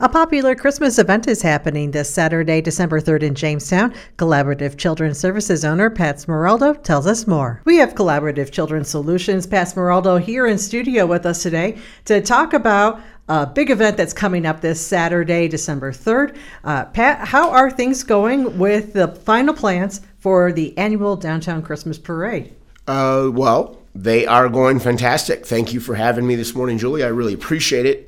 A popular Christmas event is happening this Saturday, December 3rd in Jamestown. Collaborative Children's Services owner Pat Smeraldo tells us more. We have Collaborative Children's Solutions, Pat Smeraldo, here in studio with us today to talk about a big event that's coming up this Saturday, December 3rd. Pat, how are things going with the final plans for the annual Downtown Christmas Parade? Well, they are going fantastic. Thank you for having me this morning, Julie. I really appreciate it.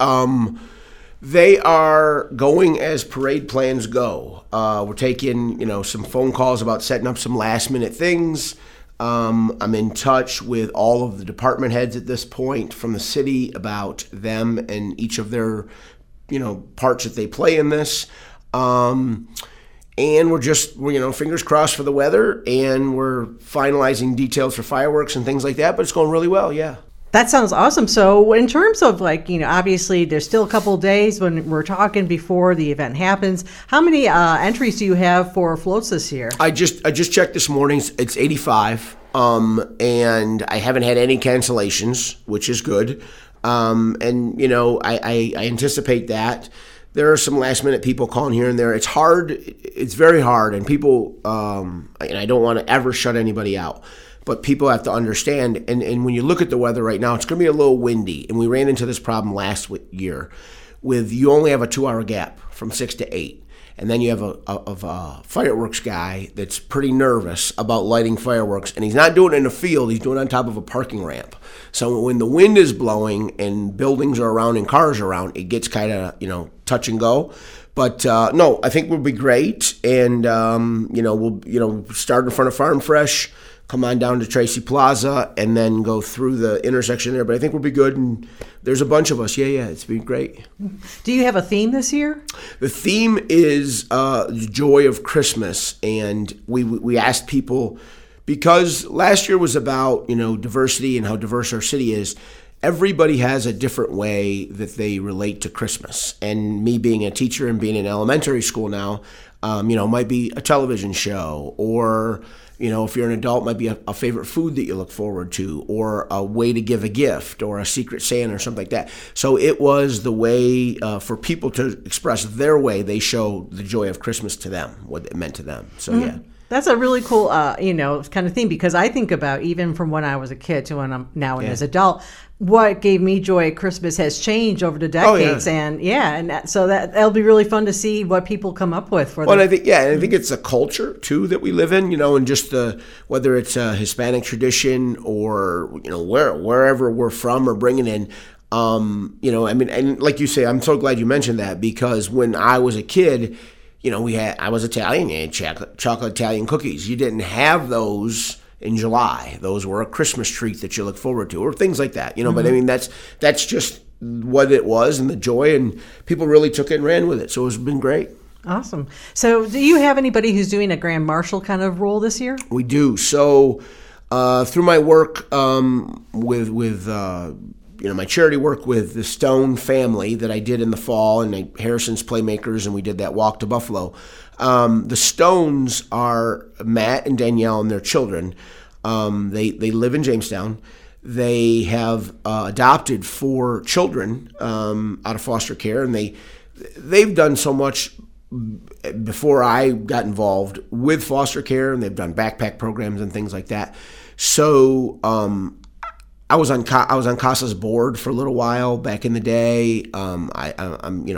They are going as parade plans go. We're taking, some phone calls about setting up some last minute things. I'm in touch with all of the department heads at this point from the city about them and each of their, parts that they play in this. And we're just, fingers crossed for the weather, and we're finalizing details for fireworks and things like that, but it's going really well, yeah. That sounds awesome. So in terms of obviously there's still a couple days when we're talking before the event happens. How many entries do you have for floats this year? I just checked this morning. It's 85, and I haven't had any cancellations, which is good. And I anticipate that. There are some last-minute people calling here and there. It's hard. It's very hard, and people and I don't want to ever shut anybody out. But people have to understand, and when you look at the weather right now, it's going to be a little windy. And we ran into this problem last year with you only have a 2-hour gap from 6 to 8. And then you have a fireworks guy that's pretty nervous about lighting fireworks. And he's not doing it in a field. He's doing it on top of a parking ramp. So when the wind is blowing and buildings are around and cars are around, it gets kind of, touch and go. But no, I think we'll be great. And, we'll start in front of Farm Fresh, come on down to Tracy Plaza, and then go through the intersection there. But I think we'll be good, and there's a bunch of us. Yeah, it's been great. Do you have a theme this year? The theme is the joy of Christmas, and we asked people, because last year was about, diversity and how diverse our city is. Everybody has a different way that they relate to Christmas. And me being a teacher and being in elementary school now, might be a television show, or if you're an adult, might be a favorite food that you look forward to, or a way to give a gift, or a secret Santa, or something like that. So it was the way for people to express their way. They show the joy of Christmas to them, what it meant to them. So yeah. That's a really cool, kind of thing, because I think about even from when I was a kid to when I'm now an adult, what gave me joy at Christmas has changed over the decades. Oh, yeah. That'll be really fun to see what people come up with for that. Well, I think it's a culture, too, that we live in, and just whether it's a Hispanic tradition or, wherever we're from or bringing in. And like you say, I'm so glad you mentioned that, because when I was a kid, I was Italian, and had chocolate Italian cookies. You didn't have those in July. Those were a Christmas treat that you look forward to, or things like that. But I mean, that's just what it was, and the joy, and people really took it and ran with it. So it's been great. Awesome. So do you have anybody who's doing a Grand Marshal kind of role this year? We do. So through my work with my charity work with the Stone family that I did in the fall, and Harrison's Playmakers, and we did that walk to Buffalo. The Stones are Matt and Danielle and their children. They live in Jamestown. They have adopted 4 children out of foster care, and they've done so much before I got involved with foster care, and they've done backpack programs and things like that. So I was on CASA's board for a little while back in the day. I'm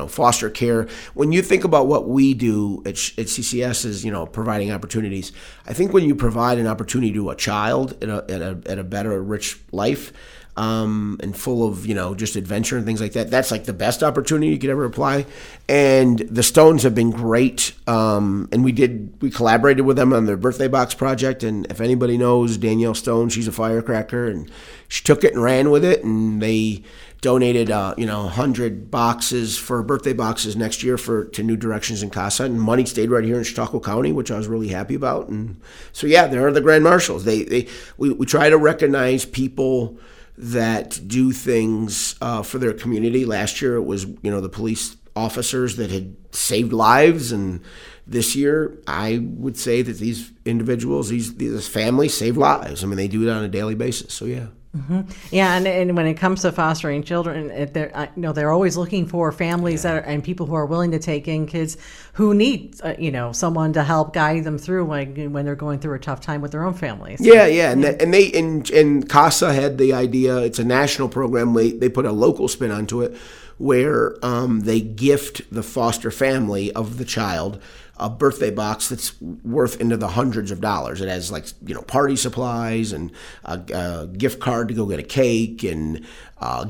foster care. When you think about what we do at CCS is, providing opportunities. I think when you provide an opportunity to a child at a better, rich life, and full of, you know, just adventure and things like that. That's like the best opportunity you could ever apply. And the Stones have been great. And we collaborated with them on their birthday box project. And if anybody knows Danielle Stone, she's a firecracker, and she took it and ran with it. And they donated, 100 boxes for birthday boxes next year to New Directions and CASA. And money stayed right here in Chautauqua County, which I was really happy about. And so, yeah, there are the Grand Marshals. We try to recognize people that do things for their community. Last year it was, the police officers that had saved lives, and this year I would say that these individuals, these families save lives. I mean, they do it on a daily basis, so yeah. Mm-hmm. Yeah, and when it comes to fostering children, they're always looking for families that are, and people who are willing to take in kids who need, someone to help guide them through when they're going through a tough time with their own families. And CASA had the idea. It's a national program. They put a local spin onto it, where they gift the foster family of the child a birthday box that's worth into the hundreds of dollars. It has party supplies and a gift card to go get a cake and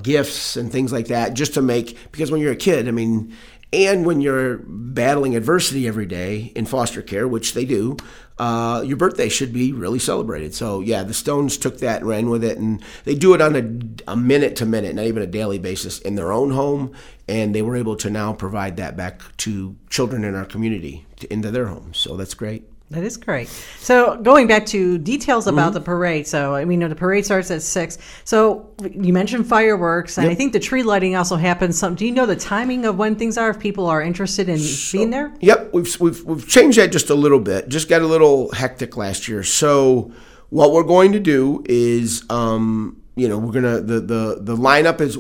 gifts and things like that, just to make, because when you're a kid, and when you're battling adversity every day in foster care, which they do, your birthday should be really celebrated. So, yeah, the Stones took that and ran with it, and they do it on a minute-to-minute, not even a daily basis, in their own home, and they were able to now provide that back to children in our community, into their homes. So that's great. That is great. So going back to details about the parade. So, the parade starts at 6. So you mentioned fireworks, and I think the tree lighting also happens. Do you know the timing of when things are, if people are interested in being there? Yep. We've changed that just a little bit. Just got a little hectic last year. So what we're going to do is, we're going to, the lineup is,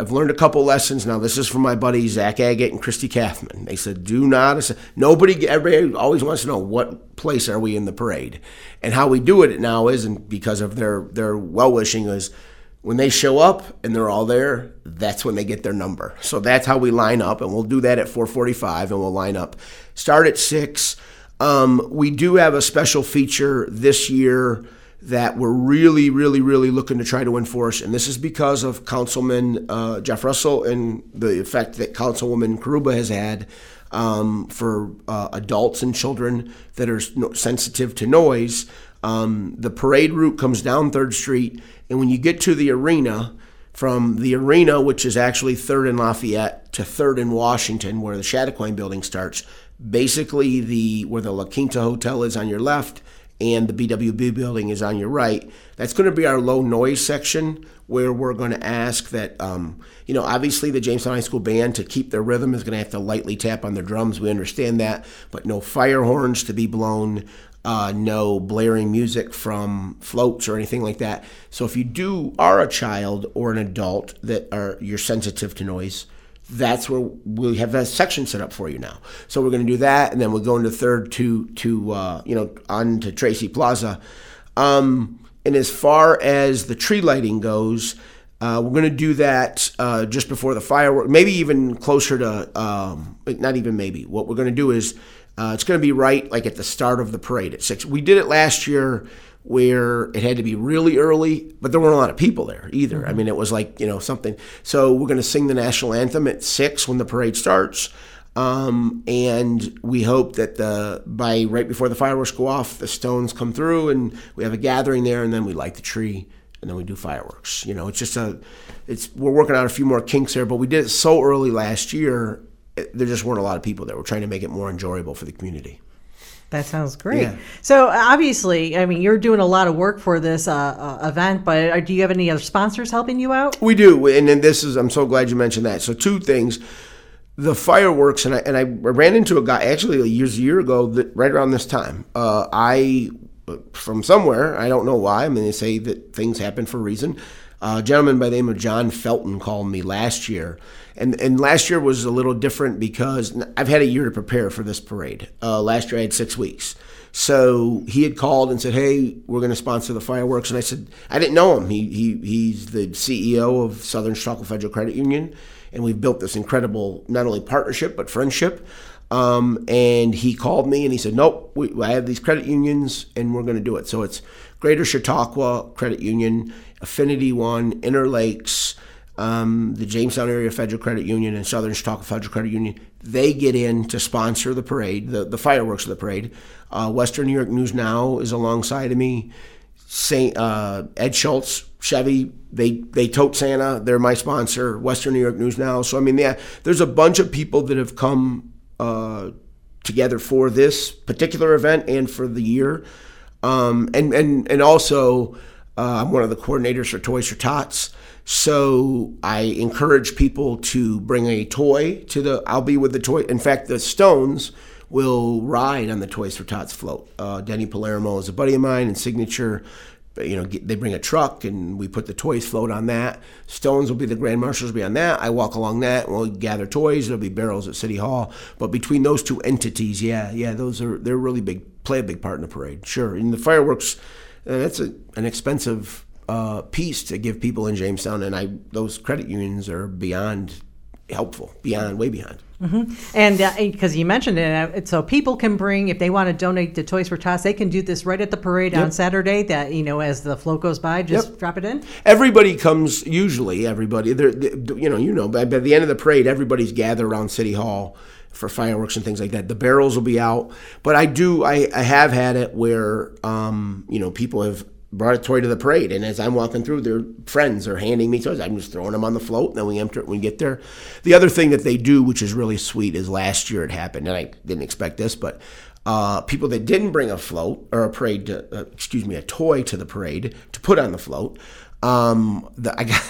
I've learned a couple lessons. Now, this is from my buddy, Zach Aggett and Christy Kaufman. They said, everybody always wants to know what place are we in the parade. And how we do it now isn't because of their well-wishing is when they show up and they're all there, that's when they get their number. So that's how we line up, and we'll do that at 4:45, and we'll line up. Start at 6. We do have a special feature this year that we're really, really, really looking to try to enforce. And this is because of Councilman Jeff Russell and the effect that Councilwoman Karuba has had for adults and children that are sensitive to noise. The parade route comes down 3rd Street, and when you get to the arena, from the arena, which is actually 3rd and Lafayette, to 3rd and Washington, where the Chautauquaine building starts, basically where the La Quinta Hotel is on your left, and the BWB building is on your right. That's going to be our low noise section, where we're going to ask that, obviously the Jamestown High School band, to keep their rhythm, is going to have to lightly tap on their drums. We understand that, but no fire horns to be blown, no blaring music from floats or anything like that. So if you are a child or an adult you're sensitive to noise, that's where we have that section set up for you now. So we're going to do that, and then we'll go into 3rd to on to Tracy Plaza. And as far as the tree lighting goes, we're going to do that just before the fireworks, maybe even closer to, not even maybe. What we're going to do is it's going to be right like at the start of the parade at 6. We did it last year, where it had to be really early, but there weren't a lot of people there either. I mean, it was like, something. So we're going to sing the national anthem at 6 when the parade starts. And we hope that by right before the fireworks go off, the Stones come through, and we have a gathering there, and then we light the tree, and then we do fireworks. It's just we're working out a few more kinks there, but we did it so early last year, there just weren't a lot of people there. We're trying to make it more enjoyable for the community. That sounds great. Yeah. So obviously, you're doing a lot of work for this event, but do you have any other sponsors helping you out? We do, and I'm so glad you mentioned that. So 2 things, the fireworks, and I ran into a guy actually a year ago, right around this time. From somewhere, I don't know why. They say that things happen for a reason. A gentleman by the name of John Felton called me last year, and last year was a little different because I've had a year to prepare for this parade. Last year I had 6 weeks. So he had called and said, hey, we're going to sponsor the fireworks. And I said, I didn't know him. He's the CEO of Southern Chicago Federal Credit Union, and we've built this incredible not only partnership but friendship. And he called me and he said, nope, I have these credit unions and we're going to do it. So it's Greater Chautauqua Credit Union, Affinity One, Inner Lakes, the Jamestown Area Federal Credit Union, and Southern Chicago Federal Credit Union, they get in to sponsor the parade, the fireworks of the parade. Western New York News Now is alongside of me. Ed Schultz, Chevy, they tote Santa. They're my sponsor, Western New York News Now. So, I mean, yeah, there's a bunch of people that have come together for this particular event and for the year. And also, I'm one of the coordinators for Toys for Tots. So I encourage people to bring a toy to I'll be with the toy. In fact, the Stones will ride on the Toys for Tots float. Danny Palermo is a buddy of mine, and Signature, they bring a truck and we put the toys float on that. Stones will be the grand marshals will be on that. I walk along that and we'll gather toys. There'll be barrels at City Hall. But between those two entities, they're really big, play a big part in the parade. Sure. And the fireworks, that's an expensive piece to give people in Jamestown, and those credit unions are beyond helpful, way beyond. Mm-hmm. And because you mentioned it, so people can bring, if they want to donate to Toys for Tots, they can do this right at the parade on Saturday. That as the float goes by, just drop it in. Everybody comes. Usually, everybody. By the end of the parade, everybody's gathered around City Hall for fireworks and things like that. The barrels will be out, but I have had it where people have brought a toy to the parade, and as I'm walking through, their friends are handing me toys. I'm just throwing them on the float, and then we empty it when we get there. The other thing that they do, which is really sweet, is last year it happened, and I didn't expect this, but people that didn't bring a float or a toy to the parade to put on the float, the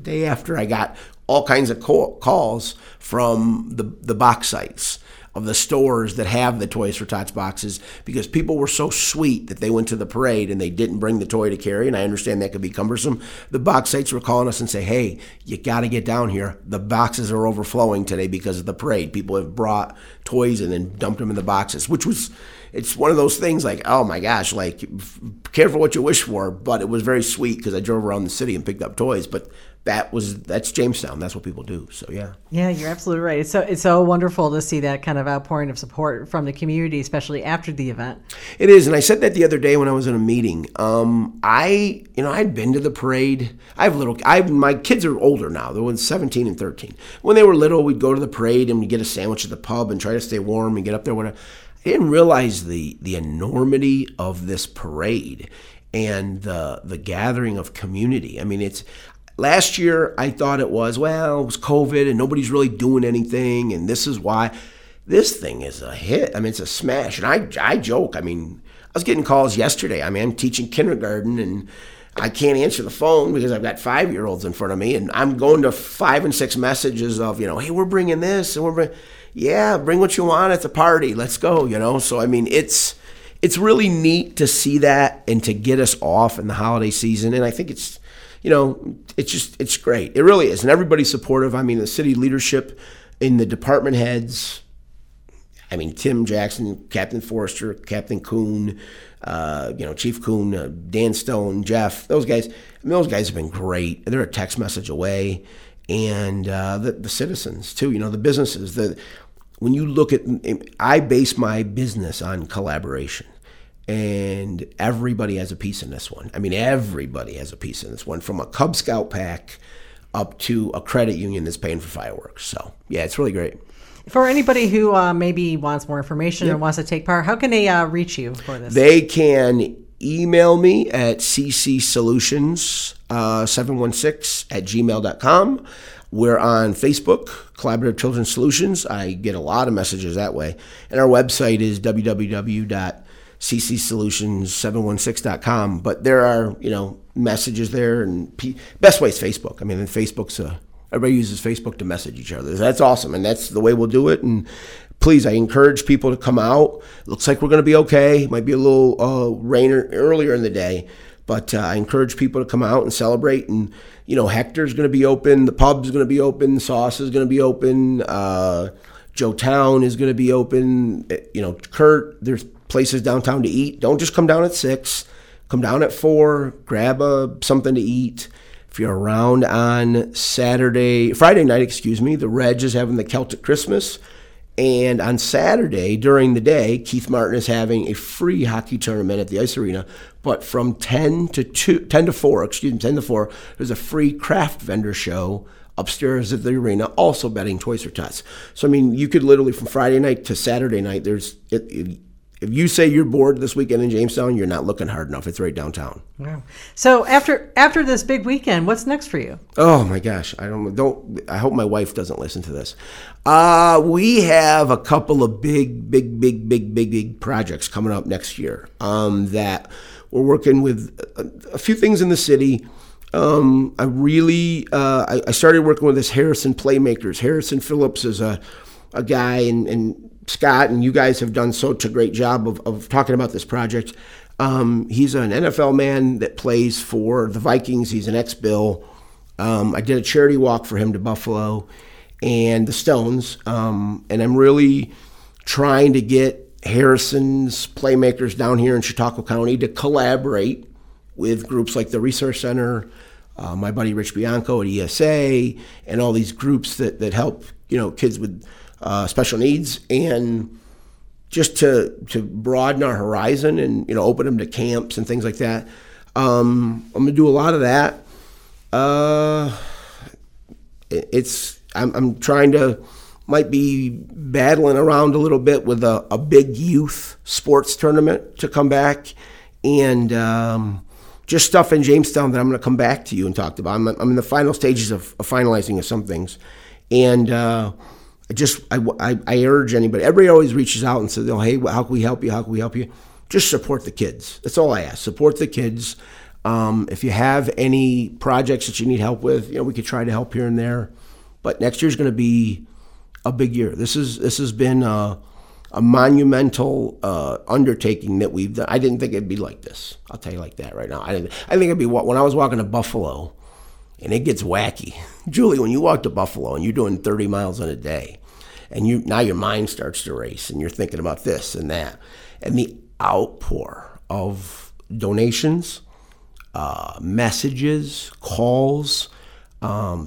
day after I got all kinds of calls from the box sites of the stores that have the Toys for Tots boxes, because people were so sweet that they went to the parade and they didn't bring the toy to carry, and I understand that could be cumbersome. The box sites were calling us and say, hey, you got to get down here. The boxes are overflowing today because of the parade. People have brought toys and then dumped them in the boxes, it's one of those things like, oh my gosh, careful what you wish for, but it was very sweet because I drove around the city and picked up toys, but that's Jamestown. That's what people do. So, yeah. Yeah, you're absolutely right. It's so wonderful to see that kind of outpouring of support from the community, especially after the event. It is, and I said that the other day when I was in a meeting. I'd been to the parade. My kids are older now. They're 17 and 13. When they were little, we'd go to the parade and we'd get a sandwich at the pub and try to stay warm and get up there. Whatever. I didn't realize the enormity of this parade and the gathering of community. I mean, it's... Last year, I thought it was COVID and nobody's really doing anything, and this is why. This thing is a hit. I mean, it's a smash. And I joke. I mean, I was getting calls yesterday. I mean, I'm teaching kindergarten, and I can't answer the phone because I've got 5-year-olds in front of me, and I'm going to 5 and 6 messages of, hey, we're bringing this, and bring what you want. It's a party. Let's go, So, I mean, it's really neat to see that and to get us off in the holiday season, and I think it's, it's great. It really is. And everybody's supportive. I mean, the city leadership in the department heads, I mean, Tim Jackson, Captain Forrester, Captain Kuhn, Chief Kuhn, Dan Stone, Jeff, those guys have been great. They're a text message away. And the citizens too, the businesses. When you look at, I base my business on collaboration. And everybody has a piece in this one. I mean, everybody has a piece in this one, from a Cub Scout pack up to a credit union that's paying for fireworks. So, yeah, it's really great. For anybody who maybe wants more information or wants to take part, how can they reach you for this? They can email me at ccsolutions716@gmail.com. We're on Facebook, Collaborative Children's Solutions. I get a lot of messages that way. And our website is www.ccsolutions716.com, but there are, messages there, and best way is Facebook. I mean, and Facebook's everybody uses Facebook to message each other. That's awesome, and that's the way we'll do it. And please, I encourage people to come out. Looks like we're going to be okay. Might be a little rain earlier in the day, but I encourage people to come out and celebrate. And Hector's going to be open. The pub's going to be open. Sauce is going to be open. Joe Town is going to be open. Kurt, there's places downtown to eat. Don't just come down at 6. Come down at 4. Grab something to eat. If you're around on Friday night, the Reg is having the Celtic Christmas, And on Saturday during the day, Keith Martin is having a free hockey tournament at the ice arena. But from 10 to 4, there's a free craft vendor show upstairs at the arena, also betting Toys for Tots. So, I mean, you could literally from Friday night to Saturday night, if you say you're bored this weekend in Jamestown, you're not looking hard enough. It's right downtown. Wow. So after this big weekend, what's next for you? Oh my gosh, I hope my wife doesn't listen to this. We have a couple of big projects coming up next year. That we're working with a few things in the city. I started working with this Harrison Playmakers. Harrison Phillips is a guy and Scott, and you guys have done such a great job of talking about this project. He's an NFL man that plays for the Vikings. He's an ex-Bill. I did a charity walk for him to Buffalo and the Stones, and I'm really trying to get Harrison's Playmakers down here in Chautauqua County to collaborate with groups like the Resource Center, my buddy Rich Bianco at ESA, and all these groups that help, you know, kids with special needs, and just to broaden our horizon and, you know, open them to camps and things like that. I'm gonna do a lot of that. I'm trying to, might be battling around a little bit with a big youth sports tournament to come back, and just stuff in Jamestown that I'm gonna come back to you and talk about. I'm in the final stages of finalizing of some things, and I urge anybody. Everybody always reaches out and says, "Oh, hey, how can we help you? How can we help you?" Just support the kids. That's all I ask. Support the kids. If you have any projects that you need help with, you know, we could try to help here and there. But next year's going to be a big year. This has been a monumental undertaking that we've done. I didn't think it'd be like this. I'll tell you like that right now. I think it'd be when I was walking to Buffalo. And it gets wacky. Julie, when you walk to Buffalo and you're doing 30 miles in a day, and now your mind starts to race, and you're thinking about this and that. And the outpour of donations, messages, calls,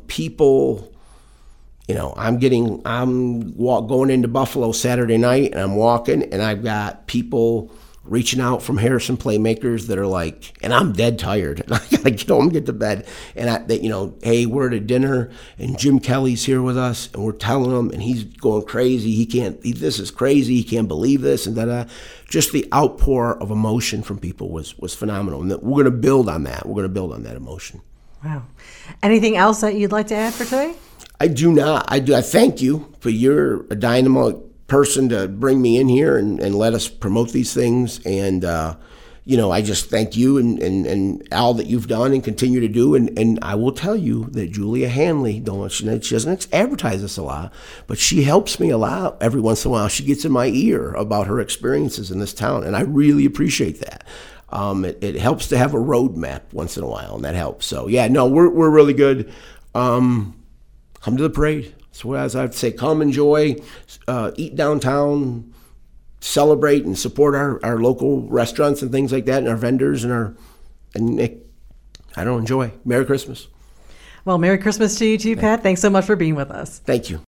people, you know, I'm going into Buffalo Saturday night, and I'm walking, and I've got people reaching out from Harrison Playmakers that are like, and I'm dead tired, and I gotta get home, get to bed, and hey, we're at a dinner, and Jim Kelly's here with us, and we're telling him, and he's going crazy, this is crazy, he can't believe this, and da-da. Just the outpour of emotion from people was phenomenal, and we're gonna build on that, emotion. Wow. Anything else that you'd like to add for today? I do not, I thank you for your dynamo person to bring me in here and let us promote these things, and you know, I just thank you and all that you've done and continue to do, and I will tell you that Julia Hanley, she doesn't advertise us a lot, but she helps me a lot every once in a while. She gets in my ear about her experiences in this town, and I really appreciate that. It helps to have a roadmap once in a while, and that helps. So yeah, no, we're really good. Come to the parade. So as I'd say, come enjoy, eat downtown, celebrate and support our local restaurants and things like that, and our vendors enjoy. Merry Christmas. Well, Merry Christmas to you too, Pat. Thanks so much for being with us. Thank you.